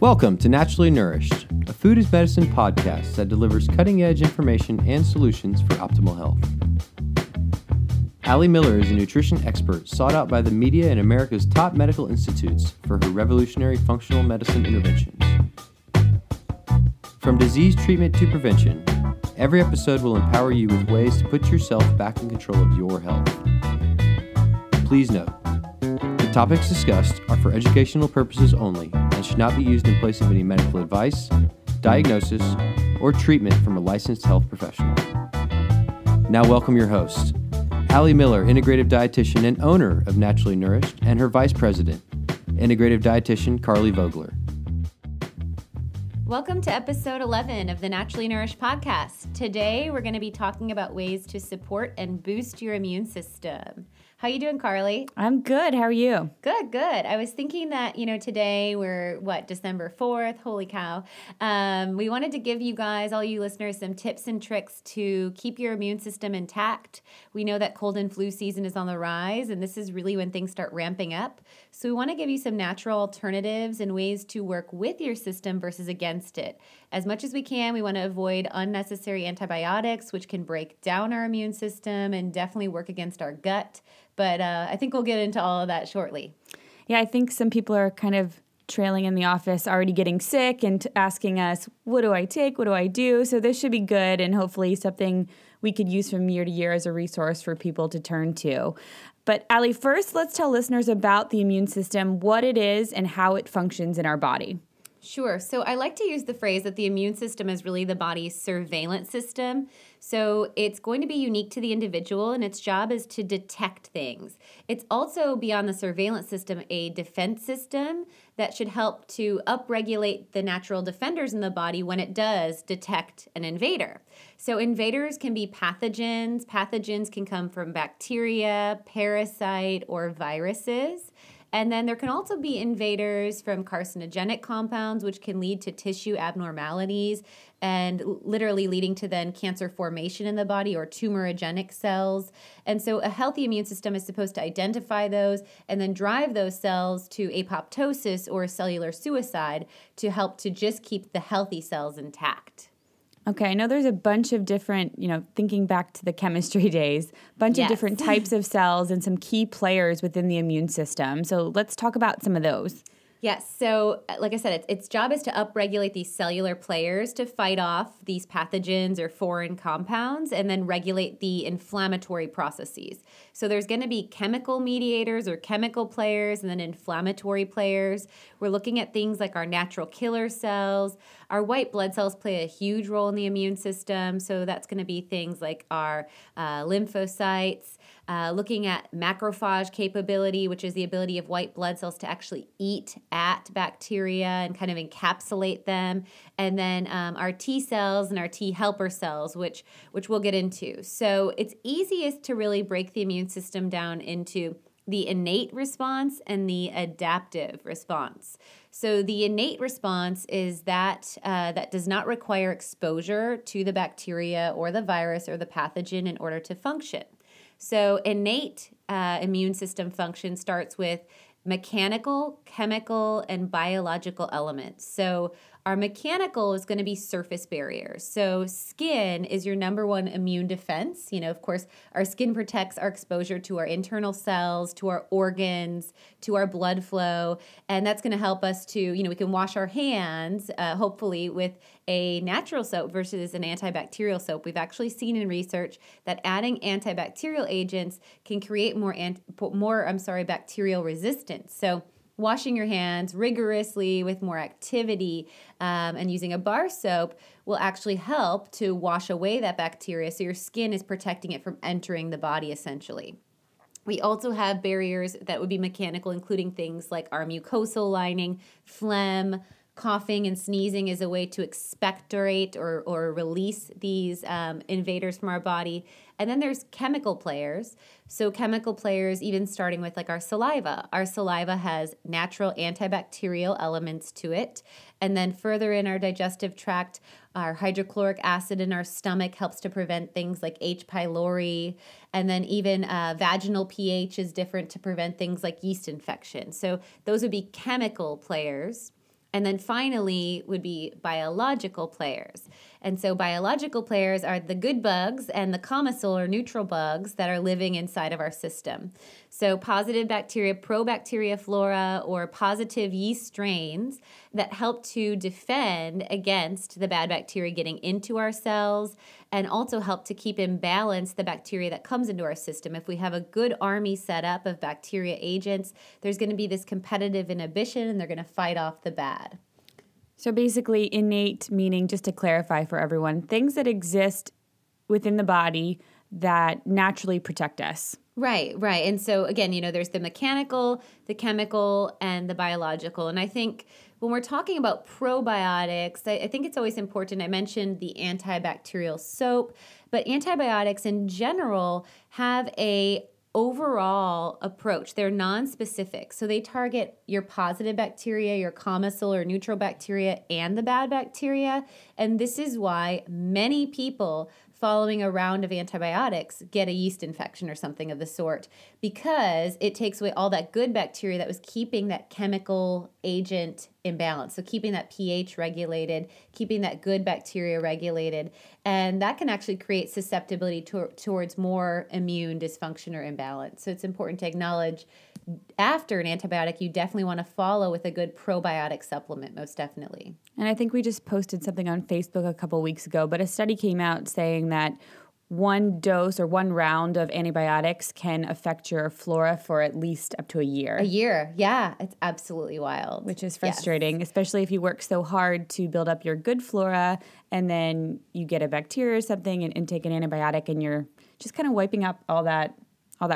Welcome to Naturally Nourished, a food is medicine podcast that delivers cutting-edge information and solutions for optimal health. Ali Miller is a nutrition expert sought out by the media and America's top medical institutes for her revolutionary functional medicine interventions. From disease treatment to prevention, every episode will empower you with ways to put yourself back in control of your health. Please note, the topics discussed are for educational purposes only and should not be used in place of any medical advice, diagnosis, or treatment from a licensed health professional. Now welcome your host, Ali Miller, integrative dietitian and owner of Naturally Nourished, and her vice president, integrative dietitian Carly Vogler. Welcome to episode 11 of the Naturally Nourished podcast. Today, we're going to be talking about ways to support and boost your immune system. How you doing, Carly? I'm good. How are you? Good, good. I was thinking that, today we're, December 4th? Holy cow. We wanted to give you guys, all you listeners, some tips and tricks to keep your immune system intact. We know that cold and flu season is on the rise, and this is really when things start ramping up. So we want to give you some natural alternatives and ways to work with your system versus against it. As much as we can, we want to avoid unnecessary antibiotics, which can break down our immune system and definitely work against our gut. But I think we'll get into all of that shortly. Yeah, I think some people are kind of trailing in the office, already getting sick and asking us, what do I take? What do I do? So this should be good and hopefully something we could use from year to year as a resource for people to turn to. But Ali, first, let's tell listeners about the immune system, what it is and how it functions in our body. Sure. So I like to use the phrase that the immune system is really the body's surveillance system. So it's going to be unique to the individual, and its job is to detect things. It's also, beyond the surveillance system, a defense system that should help to upregulate the natural defenders in the body when it does detect an invader. So invaders can be pathogens. Pathogens can come from bacteria, parasite, or viruses. And then there can also be invaders from carcinogenic compounds, which can lead to tissue abnormalities and literally leading to then cancer formation in the body or tumorigenic cells. And so a healthy immune system is supposed to identify those and then drive those cells to apoptosis or cellular suicide to help to just keep the healthy cells intact. Okay, I know there's a bunch of different, thinking back to the chemistry days, of different types of cells and some key players within the immune system. So let's talk about some of those. Yes. So like I said, its job is to upregulate these cellular players to fight off these pathogens or foreign compounds and then regulate the inflammatory processes. So there's going to be chemical mediators or chemical players and then inflammatory players. We're looking at things like our natural killer cells. Our white blood cells play a huge role in the immune system. So that's going to be things like our lymphocytes. Looking at macrophage capability, which is the ability of white blood cells to actually eat at bacteria and kind of encapsulate them. And then our T cells and our T helper cells, which we'll get into. So it's easiest to really break the immune system down into the innate response and the adaptive response. So the innate response is that does not require exposure to the bacteria or the virus or the pathogen in order to function. So innate immune system function starts with mechanical, chemical, and biological elements. So our mechanical is going to be surface barriers. So skin is your number one immune defense. Of course, our skin protects our exposure to our internal cells, to our organs, to our blood flow. And that's going to help us to, we can wash our hands, hopefully, with a natural soap versus an antibacterial soap. We've actually seen in research that adding antibacterial agents can create more bacterial resistance. So washing your hands rigorously with more activity and using a bar soap will actually help to wash away that bacteria, so your skin is protecting it from entering the body, essentially. We also have barriers that would be mechanical, including things like our mucosal lining, phlegm. Coughing and sneezing is a way to expectorate or release these invaders from our body. And then there's chemical players. So chemical players, even starting with like our saliva. Our saliva has natural antibacterial elements to it. And then further in our digestive tract, our hydrochloric acid in our stomach helps to prevent things like H. pylori. And then even vaginal pH is different to prevent things like yeast infection. So those would be chemical players. And then finally would be biological players. And so biological players are the good bugs and the commissal or neutral bugs that are living inside of our system. So positive bacteria, probacteria flora, or positive yeast strains that help to defend against the bad bacteria getting into our cells and also help to keep in balance the bacteria that comes into our system. If we have a good army set up of bacteria agents, there's going to be this competitive inhibition and they're going to fight off the bad. So basically innate, meaning just to clarify for everyone, things that exist within the body that naturally protect us. Right. And so again, there's the mechanical, the chemical, and the biological. And I think when we're talking about probiotics, I think it's always important. I mentioned the antibacterial soap, but antibiotics in general have a overall approach. They're non-specific. So they target your positive bacteria, your commissal or neutral bacteria, and the bad bacteria. And this is why many people following a round of antibiotics get a yeast infection or something of the sort, because it takes away all that good bacteria that was keeping that chemical agent in balance. So keeping that pH regulated, keeping that good bacteria regulated, and that can actually create susceptibility towards more immune dysfunction or imbalance. So it's important to acknowledge after an antibiotic, you definitely want to follow with a good probiotic supplement, most definitely. And I think we just posted something on Facebook a couple weeks ago, but a study came out saying that one dose or one round of antibiotics can affect your flora for at least up to a year. A year, yeah. It's absolutely wild. Which is frustrating, yes. Especially if you work so hard to build up your good flora and then you get a bacteria or something and take an antibiotic and you're just kind of wiping up all that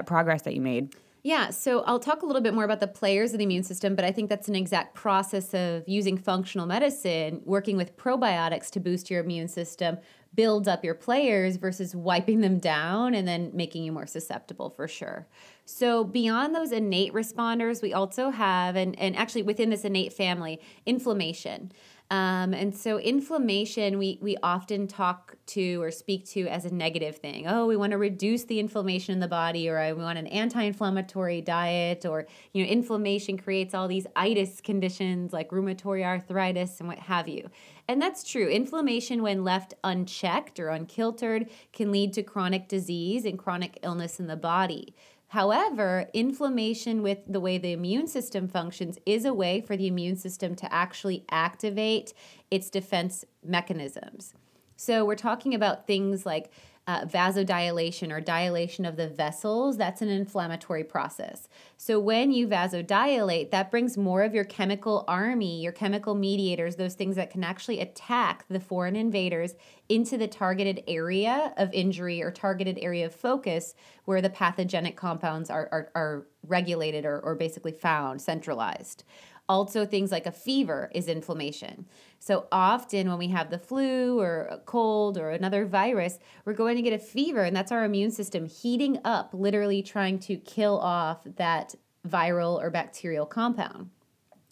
progress that you made. Yeah, so I'll talk a little bit more about the players of the immune system, but I think that's an exact process of using functional medicine, working with probiotics to boost your immune system, build up your players versus wiping them down and then making you more susceptible for sure. So beyond those innate responders, we also have, and actually within this innate family, inflammation. And so inflammation, we often talk to or speak to as a negative thing. Oh, we want to reduce the inflammation in the body, or we want an anti-inflammatory diet, or inflammation creates all these itis conditions like rheumatoid arthritis and what have you. And that's true. Inflammation, when left unchecked or unkiltered, can lead to chronic disease and chronic illness in the body. However, inflammation with the way the immune system functions is a way for the immune system to actually activate its defense mechanisms. So we're talking about things like vasodilation or dilation of the vessels. That's an inflammatory process. So when you vasodilate, that brings more of your chemical army, your chemical mediators, those things that can actually attack the foreign invaders into the targeted area of injury or targeted area of focus where the pathogenic compounds are regulated or basically found, centralized. Also, things like a fever is inflammation. So often when we have the flu or a cold or another virus, we're going to get a fever, and that's our immune system heating up, literally trying to kill off that viral or bacterial compound.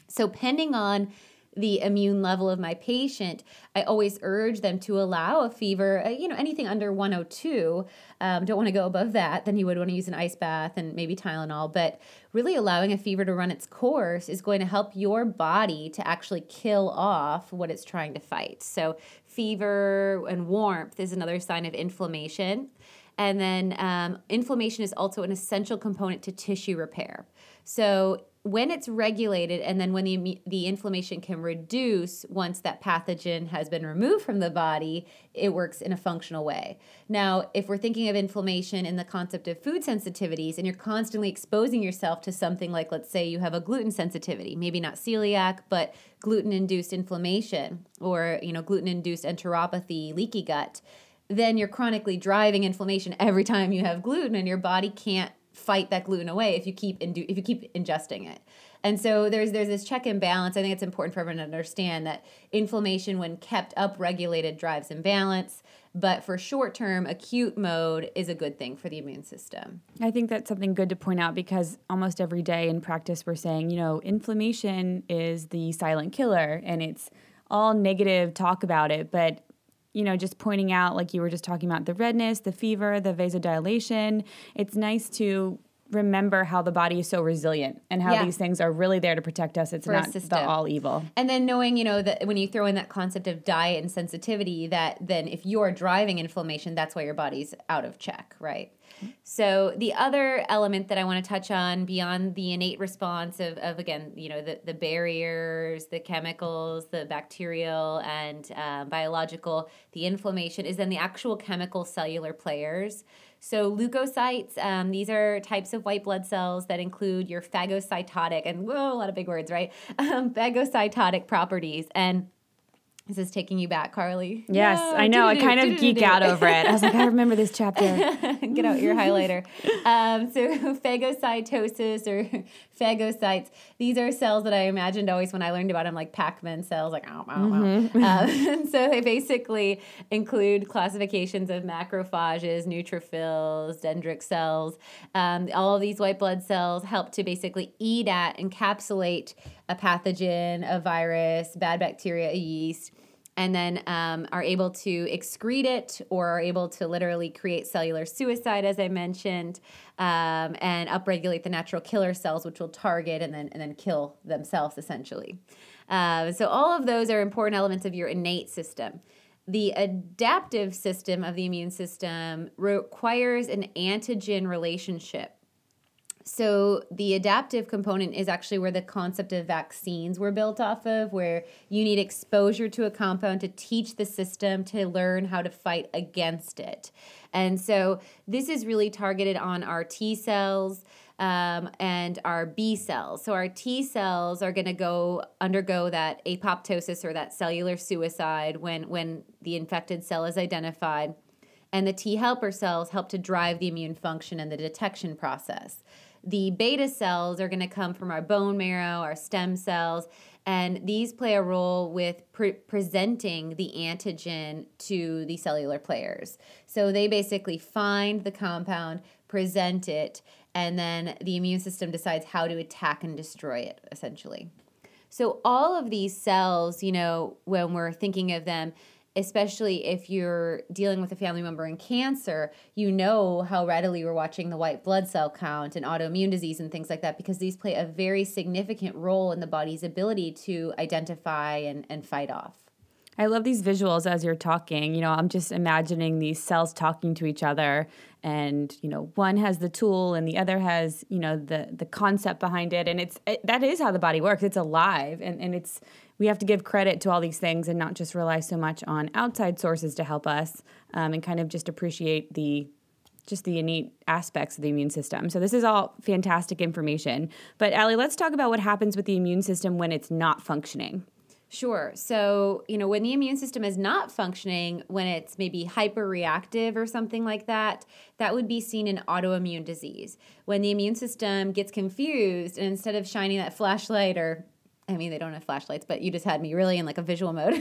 So depending on the immune level of my patient, I always urge them to allow a fever, anything under 102. Don't want to go above that. Then you would want to use an ice bath and maybe Tylenol. But really allowing a fever to run its course is going to help your body to actually kill off what it's trying to fight. So fever and warmth is another sign of inflammation. And then inflammation is also an essential component to tissue repair. So when it's regulated, and then when the inflammation can reduce once that pathogen has been removed from the body, it works in a functional way. Now, if we're thinking of inflammation in the concept of food sensitivities, and you're constantly exposing yourself to something like, let's say you have a gluten sensitivity, maybe not celiac, but gluten-induced inflammation or gluten-induced enteropathy, leaky gut, then you're chronically driving inflammation every time you have gluten, and your body can't fight that gluten away if you keep ingesting it. And so there's this check and balance. I think it's important for everyone to understand that inflammation, when kept up regulated, drives imbalance, but for short-term acute mode is a good thing for the immune system. I think that's something good to point out, because almost every day in practice we're saying, inflammation is the silent killer and it's all negative talk about it, but just pointing out, like you were just talking about, the redness, the fever, the vasodilation. It's nice to remember how the body is so resilient and how these things are really there to protect us. It's not the all evil. And then knowing, you know, that when you throw in that concept of diet and sensitivity, that then if you're driving inflammation, that's why your body's out of check, right? So the other element that I want to touch on beyond the innate response of again, you know, the barriers, the chemicals, the bacterial and biological, the inflammation is then the actual chemical cellular players. So leukocytes, these are types of white blood cells that include your phagocytotic and a lot of big words, right? Phagocytotic properties. And is this taking you back, Carly? Yes, no, I know. I kind of geek out over it. I was like, I remember this chapter. Get out your highlighter. So phagocytosis or phagocytes, these are cells that I imagined always when I learned about them, like Pac-Man cells, like, and so they basically include classifications of macrophages, neutrophils, dendritic cells. All of these white blood cells help to basically eat at, encapsulate a pathogen, a virus, bad bacteria, a yeast, and then are able to excrete it or are able to literally create cellular suicide, as I mentioned, and upregulate the natural killer cells, which will target and then kill themselves, essentially. So all of those are important elements of your innate system. The adaptive system of the immune system requires an antigen relationship. So the adaptive component is actually where the concept of vaccines were built off of, where you need exposure to a compound to teach the system to learn how to fight against it. And so this is really targeted on our T cells and our B cells. So our T cells are going to undergo that apoptosis or that cellular suicide when the infected cell is identified. And the T helper cells help to drive the immune function and the detection process. The beta cells are going to come from our bone marrow, our stem cells, and these play a role with presenting the antigen to the cellular players. So they basically find the compound, present it, and then the immune system decides how to attack and destroy it, essentially. So all of these cells, you know, when we're thinking of them, especially if you're dealing with a family member in cancer, you know how readily we're watching the white blood cell count and autoimmune disease and things like that, because these play a very significant role in the body's ability to identify and fight off. I love these visuals as you're talking. You know, I'm just imagining these cells talking to each other and, you know, one has the tool and the other has, you know, the concept behind it. And that is how the body works. It's alive and it's we have to give credit to all these things and not just rely so much on outside sources to help us and kind of just appreciate the innate aspects of the immune system. So this is all fantastic information. But Ali, let's talk about what happens with the immune system when it's not functioning. Sure. So, you know, when the immune system is not functioning, when it's maybe hyperreactive or something like that, that would be seen in autoimmune disease. When the immune system gets confused and instead of shining that flashlight they don't have flashlights, but you just had me really in like a visual mode,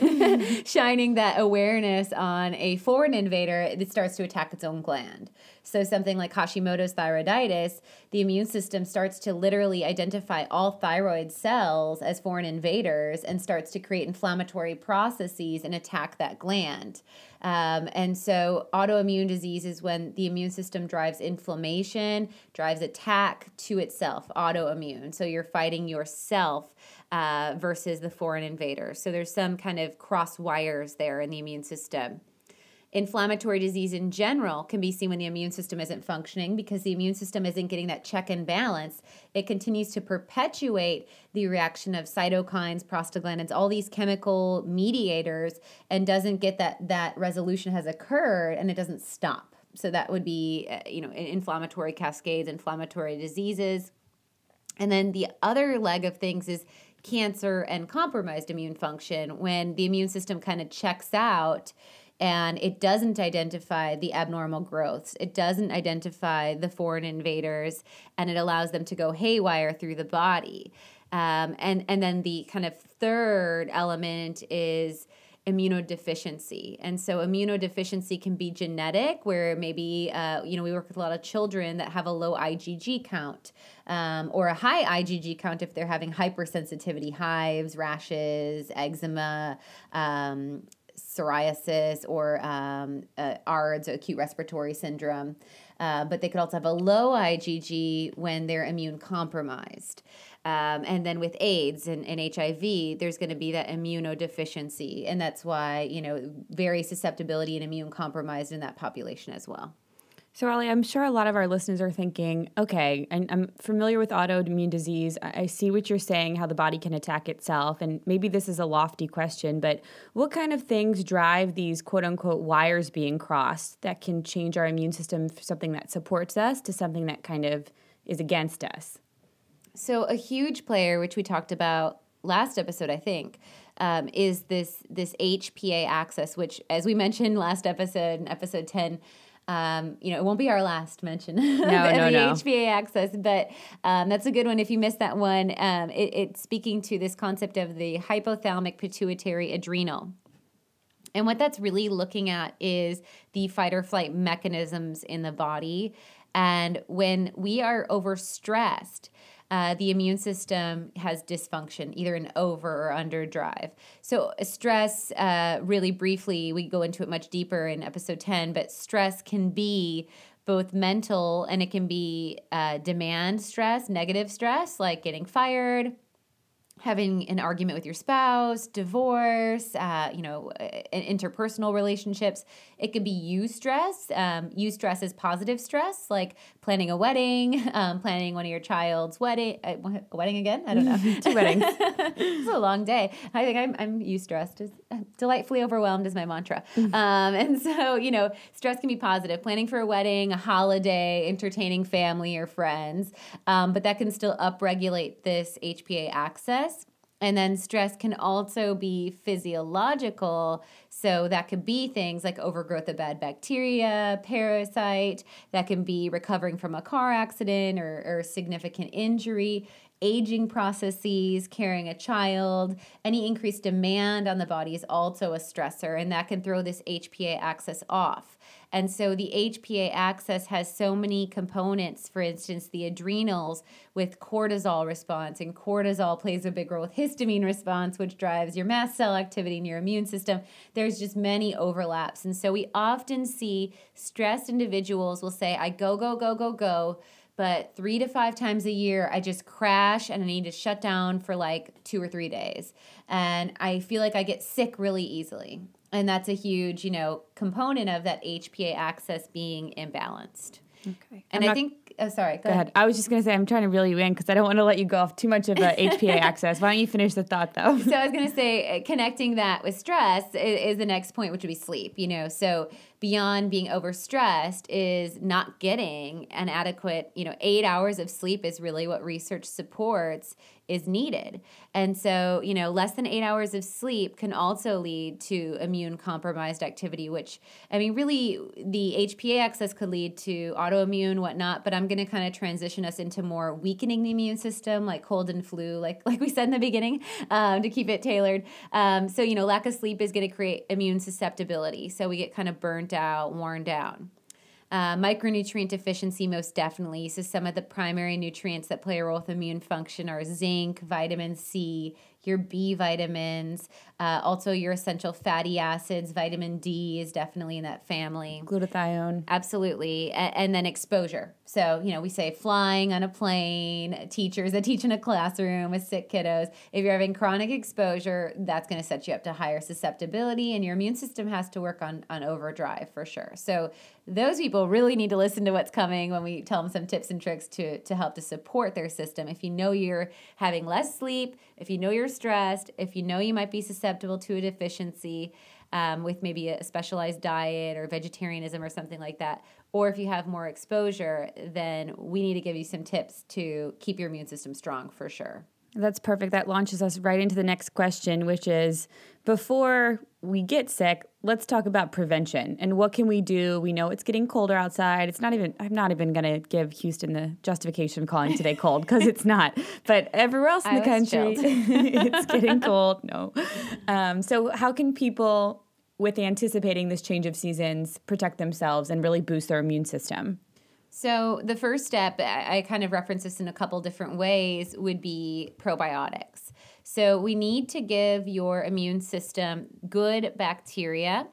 shining that awareness on a foreign invader, it starts to attack its own gland. So something like Hashimoto's thyroiditis, the immune system starts to literally identify all thyroid cells as foreign invaders and starts to create inflammatory processes and attack that gland. And so autoimmune disease is when the immune system drives inflammation, drives attack to itself, autoimmune. So you're fighting yourself versus the foreign invader. So there's some kind of cross wires there in the immune system. Inflammatory disease in general can be seen when the immune system isn't functioning because the immune system isn't getting that check and balance. It continues to perpetuate the reaction of cytokines, prostaglandins, all these chemical mediators, and doesn't get that resolution has occurred and it doesn't stop. So that would be, inflammatory cascades, inflammatory diseases. And then the other leg of things is cancer and compromised immune function when the immune system kind of checks out and it doesn't identify the abnormal growths. It doesn't identify the foreign invaders, and it allows them to go haywire through the body. And then the kind of third element is immunodeficiency. And so immunodeficiency can be genetic, where maybe, we work with a lot of children that have a low IgG count or a high IgG count if they're having hypersensitivity, hives, rashes, eczema, psoriasis or ARDS, acute respiratory syndrome. But they could also have a low IgG when they're immune compromised. And then with AIDS and HIV, there's going to be that immunodeficiency. And that's why, you know, very susceptibility and immune compromised in that population as well. So, Ali, I'm sure a lot of our listeners are thinking, okay, I'm familiar with autoimmune disease. I see what you're saying, how the body can attack itself. And maybe this is a lofty question, but what kind of things drive these quote-unquote wires being crossed that can change our immune system from something that supports us to something that kind of is against us? So a huge player, which we talked about last episode, I think, is this HPA axis, which, as we mentioned last episode, in episode 10, you know, it won't be our last mention of the HPA axis, but that's a good one. If you missed that one, it's speaking to this concept of the hypothalamic pituitary adrenal. And what that's really looking at is the fight or flight mechanisms in the body. And when we are overstressed, the immune system has dysfunction, either an over or under drive. So stress, really briefly, we go into it much deeper in episode 10, but stress can be both mental and it can be demand stress, negative stress, like getting fired, having an argument with your spouse, divorce, interpersonal relationships. It could be eustress. Eustress is positive stress, like planning a wedding, planning one of your child's wedding. A wedding again? I don't know. Two weddings. It's a long day. I think I'm eustressed. Delightfully overwhelmed is my mantra. And so, you know, stress can be positive. Planning for a wedding, a holiday, entertaining family or friends. But that can still upregulate this HPA axis. And then stress can also be physiological. So that could be things like overgrowth of bad bacteria, parasite. That can be recovering from a car accident or significant injury, aging processes, carrying a child. Any increased demand on the body is also a stressor, and that can throw this HPA axis off. And so the HPA axis has so many components, for instance, the adrenals with cortisol response, and cortisol plays a big role with histamine response, which drives your mast cell activity in your immune system. There's just many overlaps. And so we often see stressed individuals will say, I go, go, go, go, go, but 3 to 5 times a year I just crash and I need to shut down for like 2 or 3 days. And I feel like I get sick really easily. And that's a huge, you know, component of that HPA axis being imbalanced. Okay. And Go ahead. I was just going to say, I'm trying to reel you in because I don't want to let you go off too much of the HPA axis. Why don't you finish the thought, though? So I was going to say, connecting that with stress is the next point, which would be sleep, you know. So beyond being overstressed is not getting an adequate, you know, 8 hours of sleep is really what research supports is needed. And so, you know, less than 8 hours of sleep can also lead to immune compromised activity, which, I mean, really the HPA axis could lead to autoimmune, whatnot, but I'm going to kind of transition us into more weakening the immune system, like cold and flu, like we said in the beginning, to keep it tailored. So, you know, lack of sleep is going to create immune susceptibility. So we get kind of burnt out, worn down. Micronutrient deficiency, most definitely. So some of the primary nutrients that play a role with immune function are zinc, vitamin C, your B vitamins, also your essential fatty acids. Vitamin D is definitely in that family. Glutathione. Absolutely. And then exposure. So, you know, we say flying on a plane, teachers that teach in a classroom with sick kiddos. If you're having chronic exposure, that's going to set you up to higher susceptibility, and your immune system has to work on overdrive for sure. So those people really need to listen to what's coming when we tell them some tips and tricks to help to support their system. If you know you're having less sleep, if you know you're stressed, if you know you might be susceptible to a deficiency with maybe a specialized diet or vegetarianism or something like that, or if you have more exposure, then we need to give you some tips to keep your immune system strong for sure. That's perfect. That launches us right into the next question, which is, before we get sick, let's talk about prevention and what can we do? We know it's getting colder outside. I'm not even going to give Houston the justification of calling today cold because it's not. But everywhere else in the country, it's getting cold. No. So how can people, with anticipating this change of seasons, protect themselves and really boost their immune system? So the first step, I kind of reference this in a couple different ways, would be probiotics. So we need to give your immune system good bacteria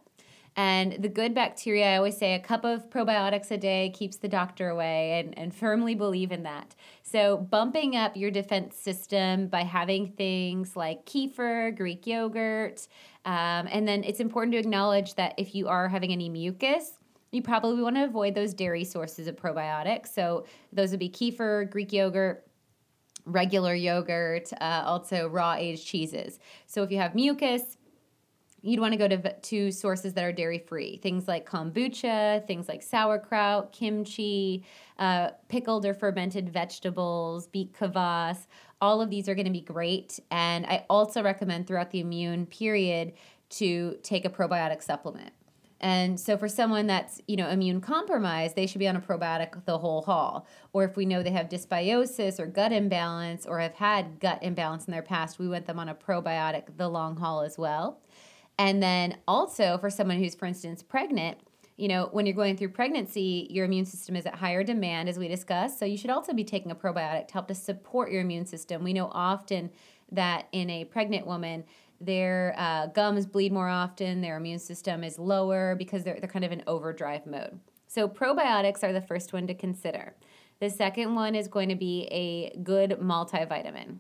And the good bacteria, I always say a cup of probiotics a day keeps the doctor away, and firmly believe in that. So bumping up your defense system by having things like kefir, Greek yogurt, and then it's important to acknowledge that if you are having any mucus, you probably want to avoid those dairy sources of probiotics. So those would be kefir, Greek yogurt, regular yogurt, also raw aged cheeses. So if you have mucus, you'd want to go to sources that are dairy-free, things like kombucha, things like sauerkraut, kimchi, pickled or fermented vegetables, beet kvass. All of these are going to be great. And I also recommend throughout the immune period to take a probiotic supplement. And so for someone that's, you know, immune compromised, they should be on a probiotic the whole haul. Or if we know they have dysbiosis or gut imbalance or have had gut imbalance in their past, we want them on a probiotic the long haul as well. And then also for someone who's, for instance, pregnant, you know, when you're going through pregnancy, your immune system is at higher demand, as we discussed. So you should also be taking a probiotic to help to support your immune system. We know often that in a pregnant woman, their gums bleed more often, their immune system is lower because they're kind of in overdrive mode. So probiotics are the first one to consider. The second one is going to be a good multivitamin.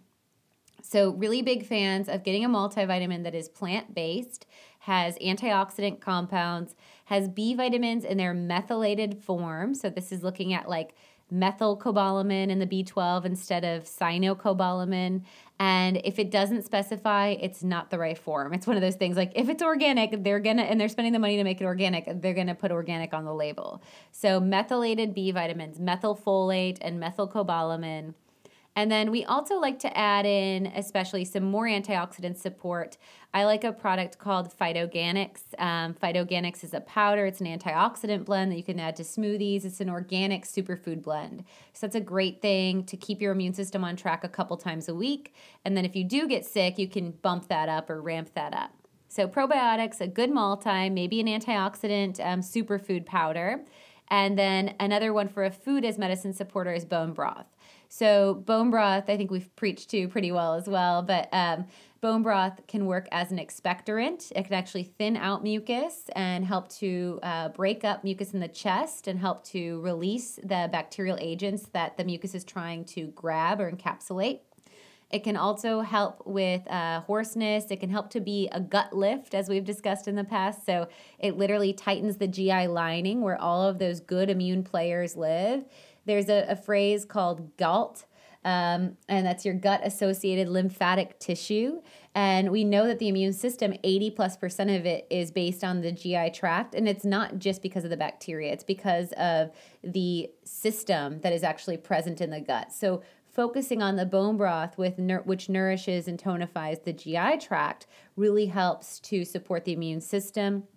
So really big fans of getting a multivitamin that is plant-based, has antioxidant compounds, has B vitamins in their methylated form. So this is looking at like methylcobalamin and the B12 instead of cyanocobalamin. And if it doesn't specify, it's not the right form. It's one of those things like if it's organic, they're spending the money to make it organic, they're going to put organic on the label. So methylated B vitamins, methylfolate and methylcobalamin. And then we also like to add in, especially some more antioxidant support. I like a product called PhytoGanix. PhytoGanix is a powder. It's an antioxidant blend that you can add to smoothies. It's an organic superfood blend. So that's a great thing to keep your immune system on track a couple times a week. And then if you do get sick, you can bump that up or ramp that up. So probiotics, a good multi, maybe an antioxidant superfood powder. And then another one for a food as medicine supporter is bone broth. So bone broth, I think we've preached to pretty well as well, but bone broth can work as an expectorant. It can actually thin out mucus and help to break up mucus in the chest and help to release the bacterial agents that the mucus is trying to grab or encapsulate. It can also help with hoarseness. It can help to be a gut lift, as we've discussed in the past. So it literally tightens the GI lining where all of those good immune players live. There's a phrase called GALT, and that's your gut-associated lymphatic tissue. And we know that the immune system, 80+% of it is based on the GI tract. And it's not just because of the bacteria. It's because of the system that is actually present in the gut. So focusing on the bone broth, which nourishes and tonifies the GI tract, really helps to support the immune system,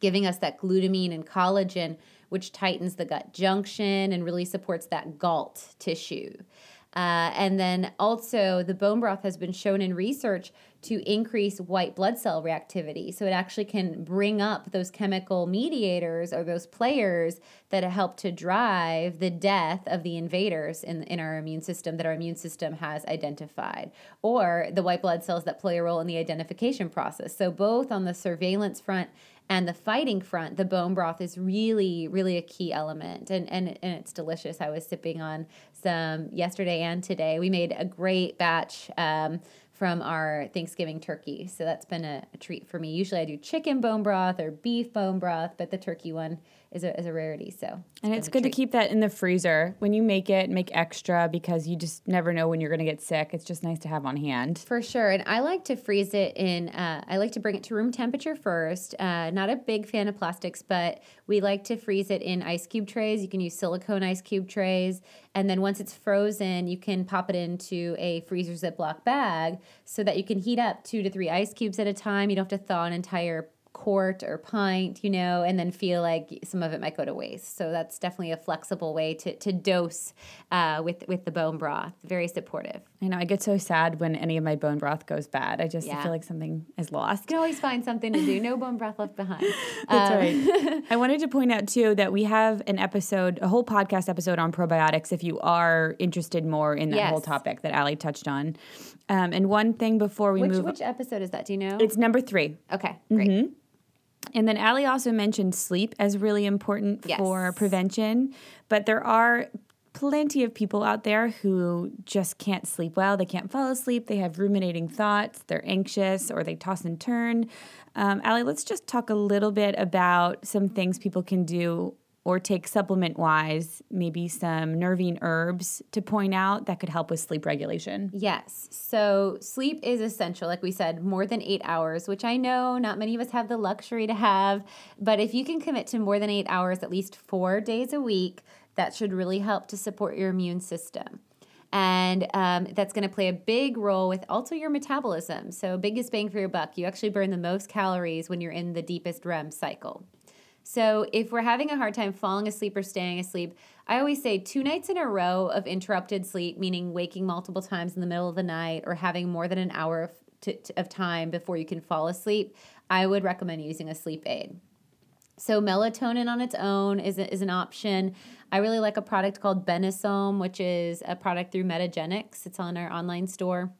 giving us that glutamine and collagen, which tightens the gut junction and really supports that GALT tissue. And then also the bone broth has been shown in research to increase white blood cell reactivity. So it actually can bring up those chemical mediators or those players that help to drive the death of the invaders in our immune system that our immune system has identified, or the white blood cells that play a role in the identification process. So both on the surveillance front and the fighting front, the bone broth is really, really a key element. And it's delicious. I was sipping on some yesterday and today. We made a great batch from our Thanksgiving turkey. So that's been a treat for me. Usually I do chicken bone broth or beef bone broth, but the turkey one is a rarity. So it's good to keep that in the freezer. When you make it, make extra because you just never know when you're going to get sick. It's just nice to have on hand. For sure. And I like to freeze it I like to bring it to room temperature first. Not a big fan of plastics, but we like to freeze it in ice cube trays. You can use silicone ice cube trays. And then once it's frozen, you can pop it into a freezer Ziploc bag so that you can heat up 2 to 3 ice cubes at a time. You don't have to thaw an entire quart or pint, you know, and then feel like some of it might go to waste. So that's definitely a flexible way to dose with the bone broth. Very supportive. I know. I get so sad when any of my bone broth goes bad. I just feel like something is lost. You can always find something to do. No bone broth left behind. That's right. I wanted to point out, too, that we have an episode, a whole podcast episode on probiotics if you are interested more in that whole topic that Ali touched on. And one thing before we move on. Which episode is that? Do you know? It's number 3. Okay, great. Mm-hmm. And then Ali also mentioned sleep as really important for prevention, but there are plenty of people out there who just can't sleep well. They can't fall asleep. They have ruminating thoughts. They're anxious or they toss and turn. Ali, let's just talk a little bit about some things people can do or take supplement-wise, maybe some nervine herbs to point out that could help with sleep regulation. Yes. So sleep is essential, like we said, more than 8 hours, which I know not many of us have the luxury to have. But if you can commit to more than 8 hours at least 4 days a week, that should really help to support your immune system. And that's going to play a big role with also your metabolism. So biggest bang for your buck. You actually burn the most calories when you're in the deepest REM cycle. So if we're having a hard time falling asleep or staying asleep, I always say 2 nights in a row of interrupted sleep, meaning waking multiple times in the middle of the night or having more than an hour of time before you can fall asleep, I would recommend using a sleep aid. So melatonin on its own is an option. I really like a product called Benosome, which is a product through Metagenics. It's on our online store.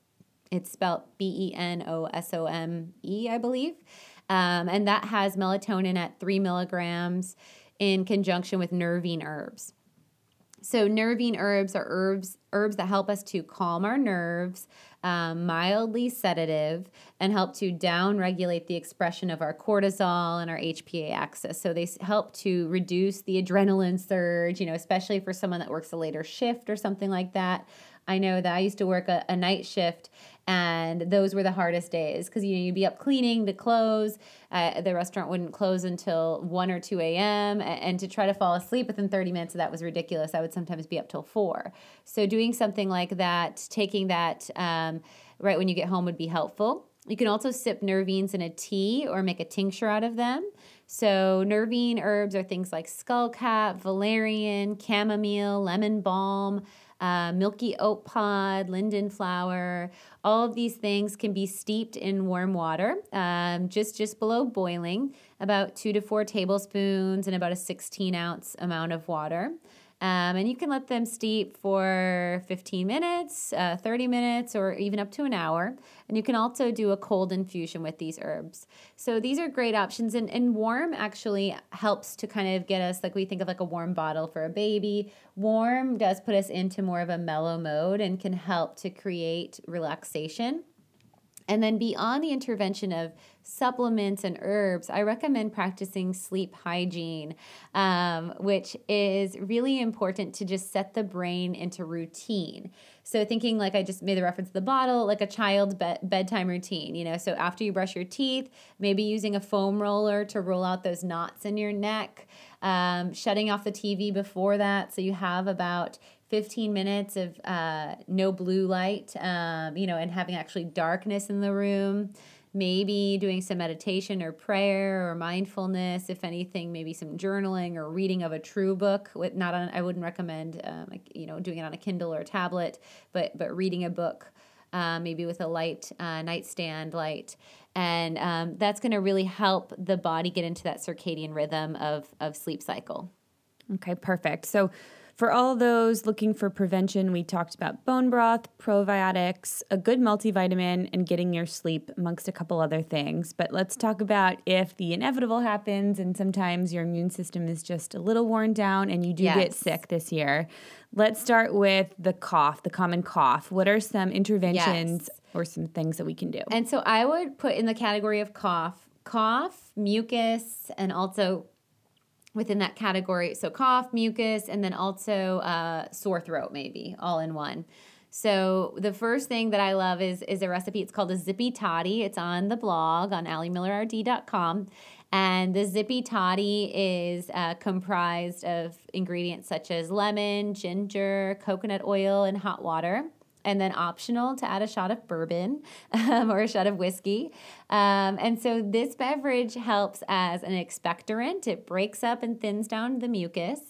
It's spelled Benosome, I believe. And that has melatonin at 3 milligrams in conjunction with nervine herbs. So nervine herbs are herbs that help us to calm our nerves, mildly sedative, and help to down-regulate the expression of our cortisol and our HPA axis. So they help to reduce the adrenaline surge, especially for someone that works a later shift or something like that. I know that I used to work a night shift, and those were the hardest days because, you'd be up cleaning the clothes. The restaurant wouldn't close until 1 or 2 a.m. And to try to fall asleep within 30 minutes, that was ridiculous. I would sometimes be up till 4. So doing something like that, taking that right when you get home would be helpful. You can also sip nervines in a tea or make a tincture out of them. So nervine herbs are things like skullcap, valerian, chamomile, lemon balm, milky oat pod, linden flower. All of these things can be steeped in warm water, just below boiling, about 2 to 4 tablespoons and about a 16-ounce amount of water. And you can let them steep for 15 minutes, 30 minutes, or even up to an hour. And you can also do a cold infusion with these herbs. So these are great options. And warm actually helps to kind of get us, like we think of like a warm bottle for a baby. Warm does put us into more of a mellow mode and can help to create relaxation. And then beyond the intervention of supplements and herbs, I recommend practicing sleep hygiene, which is really important to just set the brain into routine. So thinking, like I just made the reference to the bottle, like a child's bedtime routine, so after you brush your teeth, maybe using a foam roller to roll out those knots in your neck, shutting off the TV before that so you have about 15 minutes of no blue light, and having actually darkness in the room, maybe doing some meditation or prayer or mindfulness, if anything, maybe some journaling or reading of a true book. I wouldn't recommend, doing it on a Kindle or a tablet, but reading a book, maybe with a light, nightstand light. And that's going to really help the body get into that circadian rhythm of sleep cycle. Okay, perfect. So for all those looking for prevention, we talked about bone broth, probiotics, a good multivitamin, and getting your sleep, amongst a couple other things. But let's talk about if the inevitable happens and sometimes your immune system is just a little worn down and you do get sick this year. Let's start with the cough, the common cough. What are some interventions or some things that we can do? And so I would put in the category of cough, mucus, and also within that category, so cough, mucus, and then also sore throat, maybe, all in one. So the first thing that I love is a recipe. It's called a Zippy Toddy. It's on the blog on alliemillerrd.com. And the Zippy Toddy is comprised of ingredients such as lemon, ginger, coconut oil, and hot water. And then optional to add a shot of bourbon or a shot of whiskey. And so this beverage helps as an expectorant. It breaks up and thins down the mucus,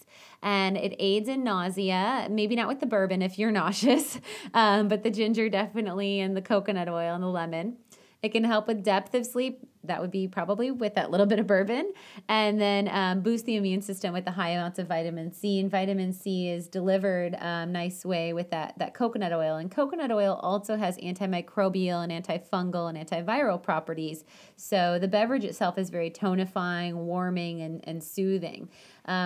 and it aids in nausea, maybe not with the bourbon if you're nauseous, but the ginger definitely, and the coconut oil and the lemon. It can help with depth of sleep That would be probably with that little bit of bourbon. And then boost the immune system with the high amounts of vitamin C. And vitamin C is delivered nice way with that coconut oil. And coconut oil also has antimicrobial and antifungal and antiviral properties. So the beverage itself is very tonifying, warming, and soothing.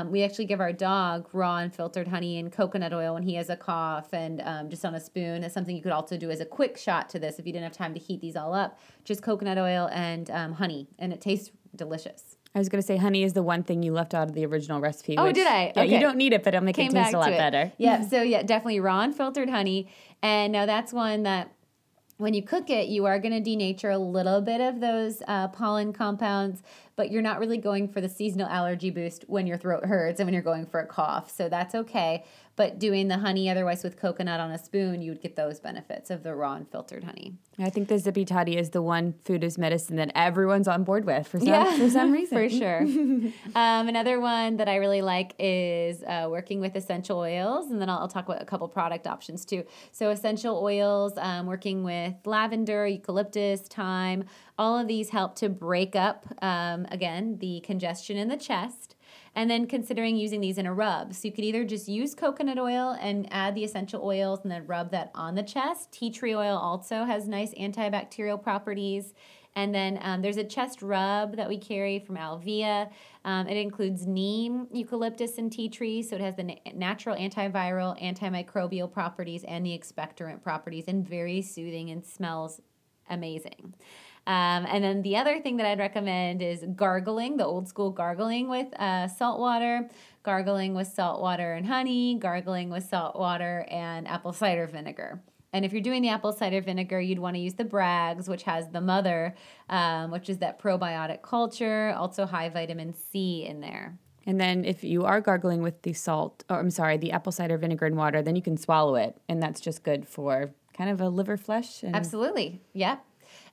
We actually give our dog raw and filtered honey and coconut oil when he has a cough and just on a spoon. It's something you could also do as a quick shot to this if you didn't have time to heat these all up. Just coconut oil and honey, and it tastes delicious. I was going to say honey is the one thing you left out of the original recipe. Oh, did I? Yeah, okay. You don't need it, but it'll make it taste a lot better. Yeah, so yeah, definitely raw and filtered honey. And now that's one that when you cook it, you are going to denature a little bit of those pollen compounds, but you're not really going for the seasonal allergy boost when your throat hurts and when you're going for a cough. So that's okay. But doing the honey otherwise with coconut on a spoon, you would get those benefits of the raw and filtered honey. I think the Zippy Toddy is the one food is medicine that everyone's on board with for some reason. For sure. Another one that I really like is working with essential oils, and then I'll talk about a couple product options too. So essential oils, working with lavender, eucalyptus, thyme, all of these help to break up, again, the congestion in the chest. And then considering using these in a rub. So you could either just use coconut oil and add the essential oils and then rub that on the chest. Tea tree oil also has nice antibacterial properties. And then there's a chest rub that we carry from Alvea. It includes neem, eucalyptus, and tea tree. So it has the natural antiviral, antimicrobial properties and the expectorant properties, and very soothing and smells amazing. And then the other thing that I'd recommend is gargling, the old school gargling with salt water, gargling with salt water and honey, gargling with salt water and apple cider vinegar. And if you're doing the apple cider vinegar, you'd want to use the Bragg's, which has the mother, which is that probiotic culture, also high vitamin C in there. And then if you are gargling with the apple cider vinegar and water, then you can swallow it. And that's just good for kind of a liver flush. Absolutely. Yep.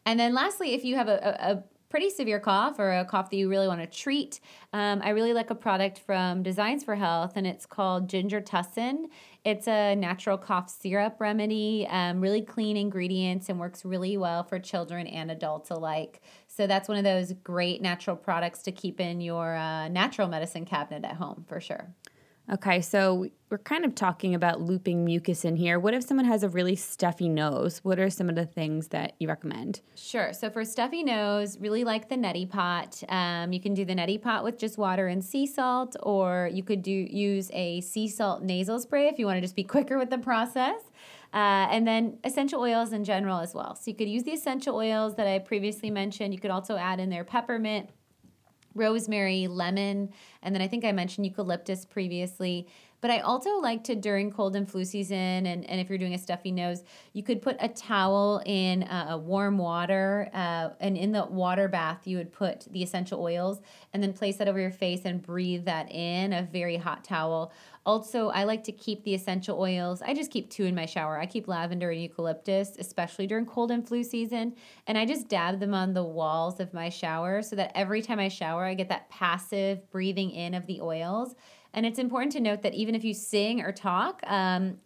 And then lastly, if you have a pretty severe cough or a cough that you really want to treat, I really like a product from Designs for Health, and it's called Ginger Tussin. It's a natural cough syrup remedy, really clean ingredients, and works really well for children and adults alike. So that's one of those great natural products to keep in your natural medicine cabinet at home for sure. Okay, so we're kind of talking about looping mucus in here. What if someone has a really stuffy nose? What are some of the things that you recommend? Sure. So for stuffy nose, really like the neti pot. You can do the neti pot with just water and sea salt, or you could use a sea salt nasal spray if you want to just be quicker with the process. And then essential oils in general as well. So you could use the essential oils that I previously mentioned. You could also add in there peppermint, rosemary, lemon, and then I think I mentioned eucalyptus previously. But I also like to, during cold and flu season, and if you're doing a stuffy nose, you could put a towel in warm water, and in the water bath, you would put the essential oils and then place that over your face and breathe that in, a very hot towel. Also, I like to keep the essential oils. I just keep two in my shower. I keep lavender and eucalyptus, especially during cold and flu season, and I just dab them on the walls of my shower so that every time I shower, I get that passive breathing in of the oils. And it's important to note that even if you sing or talk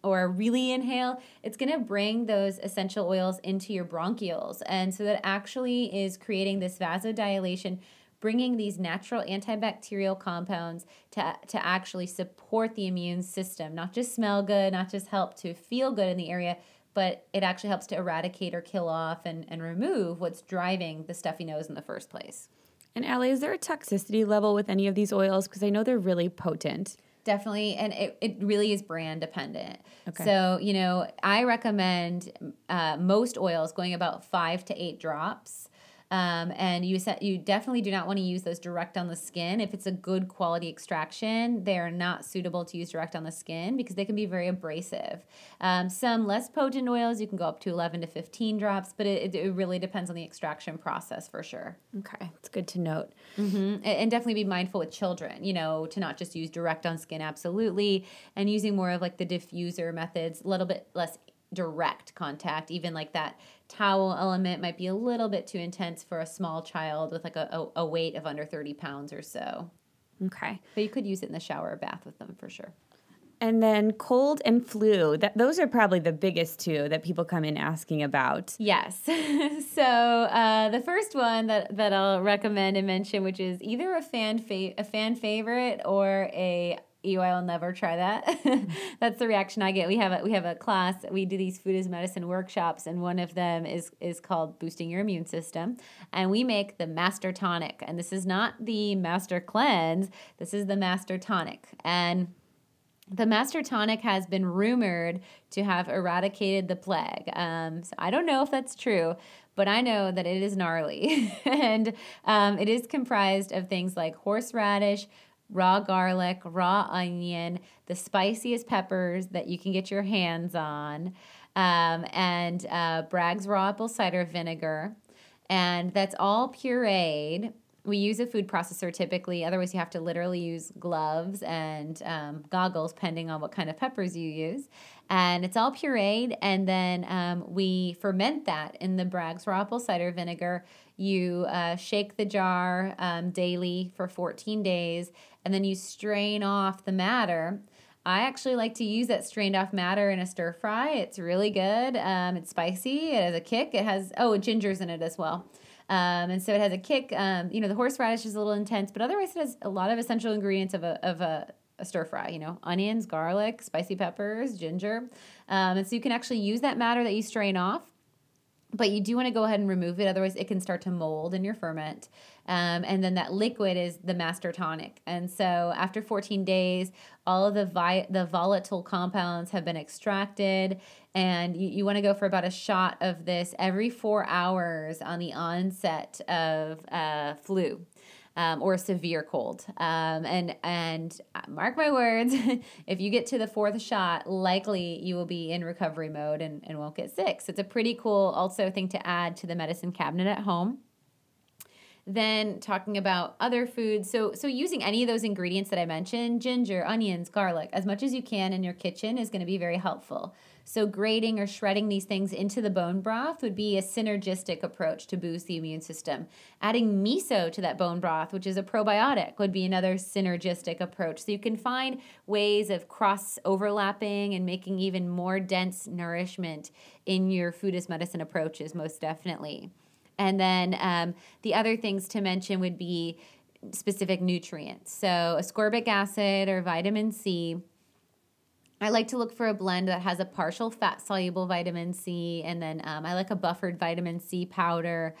or really inhale, it's going to bring those essential oils into your bronchioles. And so that actually is creating this vasodilation, bringing these natural antibacterial compounds to actually support the immune system, not just smell good, not just help to feel good in the area, but it actually helps to eradicate or kill off and remove what's driving the stuffy nose in the first place. And Ali, is there a toxicity level with any of these oils? Because I know they're really potent. Definitely, and it really is brand dependent. Okay. So, I recommend most oils going about 5 to 8 drops. And you definitely do not want to use those direct on the skin. If it's a good quality extraction, they're not suitable to use direct on the skin because they can be very abrasive. Some less potent oils, you can go up to 11 to 15 drops, but it really depends on the extraction process for sure. Okay. It's good to note. Mm-hmm. And definitely be mindful with children, to not just use direct on skin, absolutely. And using more of like the diffuser methods, a little bit less direct contact, even like that towel element might be a little bit too intense for a small child with like a weight of under 30 pounds or so. Okay. But you could use it in the shower or bath with them for sure. And then cold and flu, those are probably the biggest two that people come in asking about. Yes. So the first one that I'll recommend and mention, which is either a fan favorite or a, ew, I will never try that. That's the reaction I get. We have a class. We do these food as medicine workshops, and one of them is called Boosting Your Immune System. And we make the Master Tonic. And this is not the Master Cleanse. This is the Master Tonic. And the Master Tonic has been rumored to have eradicated the plague. So I don't know if that's true, but I know that it is gnarly. And it is comprised of things like horseradish, raw garlic, raw onion, the spiciest peppers that you can get your hands on, and Bragg's raw apple cider vinegar. And that's all pureed. We use a food processor typically. Otherwise, you have to literally use gloves and goggles depending on what kind of peppers you use. And it's all pureed. And then we ferment that in the Bragg's raw apple cider vinegar. You shake the jar daily for 14 days, and then you strain off the matter. I actually like to use that strained off matter in a stir fry. It's really good. It's spicy. It has a kick. It has, ginger's in it as well. And so it has a kick. The horseradish is a little intense, but otherwise it has a lot of essential ingredients of a stir fry, onions, garlic, spicy peppers, ginger. And so you can actually use that matter that you strain off, but you do want to go ahead and remove it. Otherwise it can start to mold in your ferment. And then that liquid is the Master Tonic. And so after 14 days, all of the volatile compounds have been extracted. And you want to go for about a shot of this every 4 hours on the onset of flu. Or a severe cold. And mark my words, if you get to the fourth shot, likely you will be in recovery mode and won't get sick. So it's a pretty cool also thing to add to the medicine cabinet at home. Then talking about other foods. So using any of those ingredients that I mentioned, ginger, onions, garlic, as much as you can in your kitchen is going to be very helpful. So grating or shredding these things into the bone broth would be a synergistic approach to boost the immune system. Adding miso to that bone broth, which is a probiotic, would be another synergistic approach. So you can find ways of cross-overlapping and making even more dense nourishment in your food as medicine approaches, most definitely. And then the other things to mention would be specific nutrients. So ascorbic acid or vitamin C. I like to look for a blend that has a partial fat-soluble vitamin C, and then I like a buffered vitamin C powder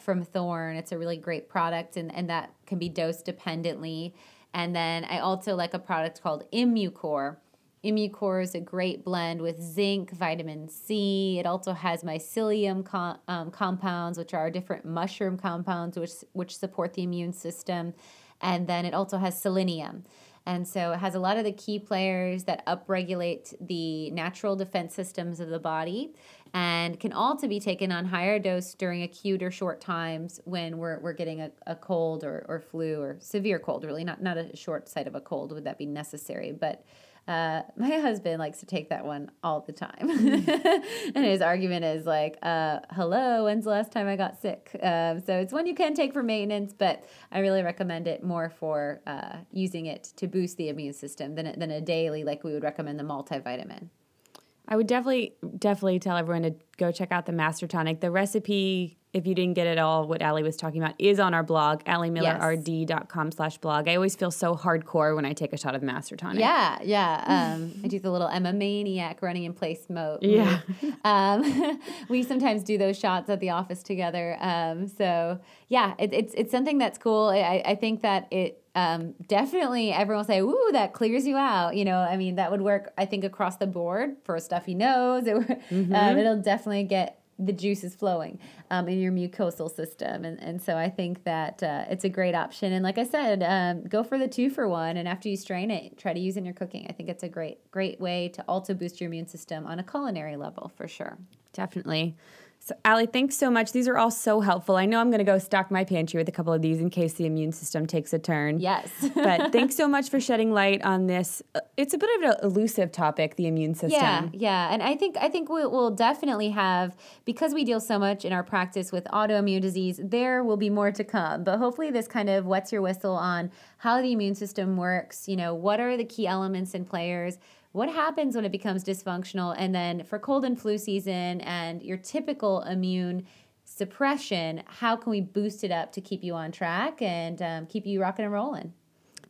from Thorne. It's a really great product, and that can be dosed dependently. And then I also like a product called ImmuCore. ImmuCore is a great blend with zinc, vitamin C. It also has mycelium compounds, which are different mushroom compounds, which support the immune system. And then it also has selenium. And so it has a lot of the key players that upregulate the natural defense systems of the body and can also be taken on higher dose during acute or short times when we're getting a cold or flu or severe cold, really, not a short sight of a cold. Would that be necessary? But my husband likes to take that one all the time. And his argument is like, hello, when's the last time I got sick? So it's one you can take for maintenance, but I really recommend it more for using it to boost the immune system than a daily, like we would recommend the multivitamin. I would definitely tell everyone to go check out the Master Tonic. The recipe, if you didn't get it all, what Ali was talking about, is on our blog, aliemillerrd.com/blog. I always feel so hardcore when I take a shot of the Master Tonic. Yeah. I do the little Emma Maniac running in place mode. Yeah. We sometimes do those shots at the office together. So, yeah, it's something that's cool. I think that it definitely everyone will say, ooh, that clears you out. That would work, I think, across the board for stuffy nose. It'll definitely get the juices flowing in your mucosal system. And so I think that it's a great option. And like I said, go for the 2-for-1. And after you strain it, try to use it in your cooking. I think it's a great way to also boost your immune system on a culinary level for sure. Definitely. So, Ali, thanks so much. These are all so helpful. I know I'm going to go stock my pantry with a couple of these in case the immune system takes a turn. Yes. But thanks so much for shedding light on this. It's a bit of an elusive topic, the immune system. Yeah. And I think we'll definitely have, because we deal so much in our practice with autoimmune disease, there will be more to come. But hopefully this kind of whets your whistle on how the immune system works, you know, what are the key elements and players, what happens when it becomes dysfunctional, and then for cold and flu season and your typical immune suppression, how can we boost it up to keep you on track and keep you rocking and rolling?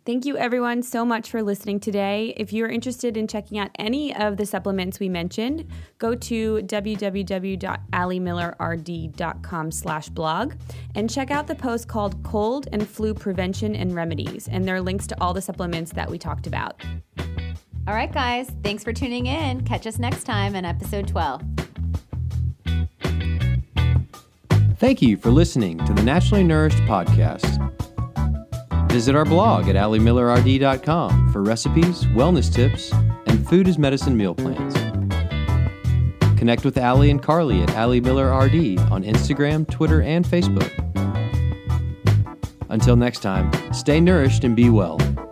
Thank you, everyone, so much for listening today. If you're interested in checking out any of the supplements we mentioned, go to www.alimillerrd.com/blog and check out the post called Cold and Flu Prevention and Remedies, and there are links to all the supplements that we talked about. All right, guys, thanks for tuning in. Catch us next time in episode 12. Thank you for listening to the Naturally Nourished podcast. Visit our blog at alimillerrd.com for recipes, wellness tips, and food as medicine meal plans. Connect with Ali and Carly at Ali Miller RD on Instagram, Twitter, and Facebook. Until next time, stay nourished and be well.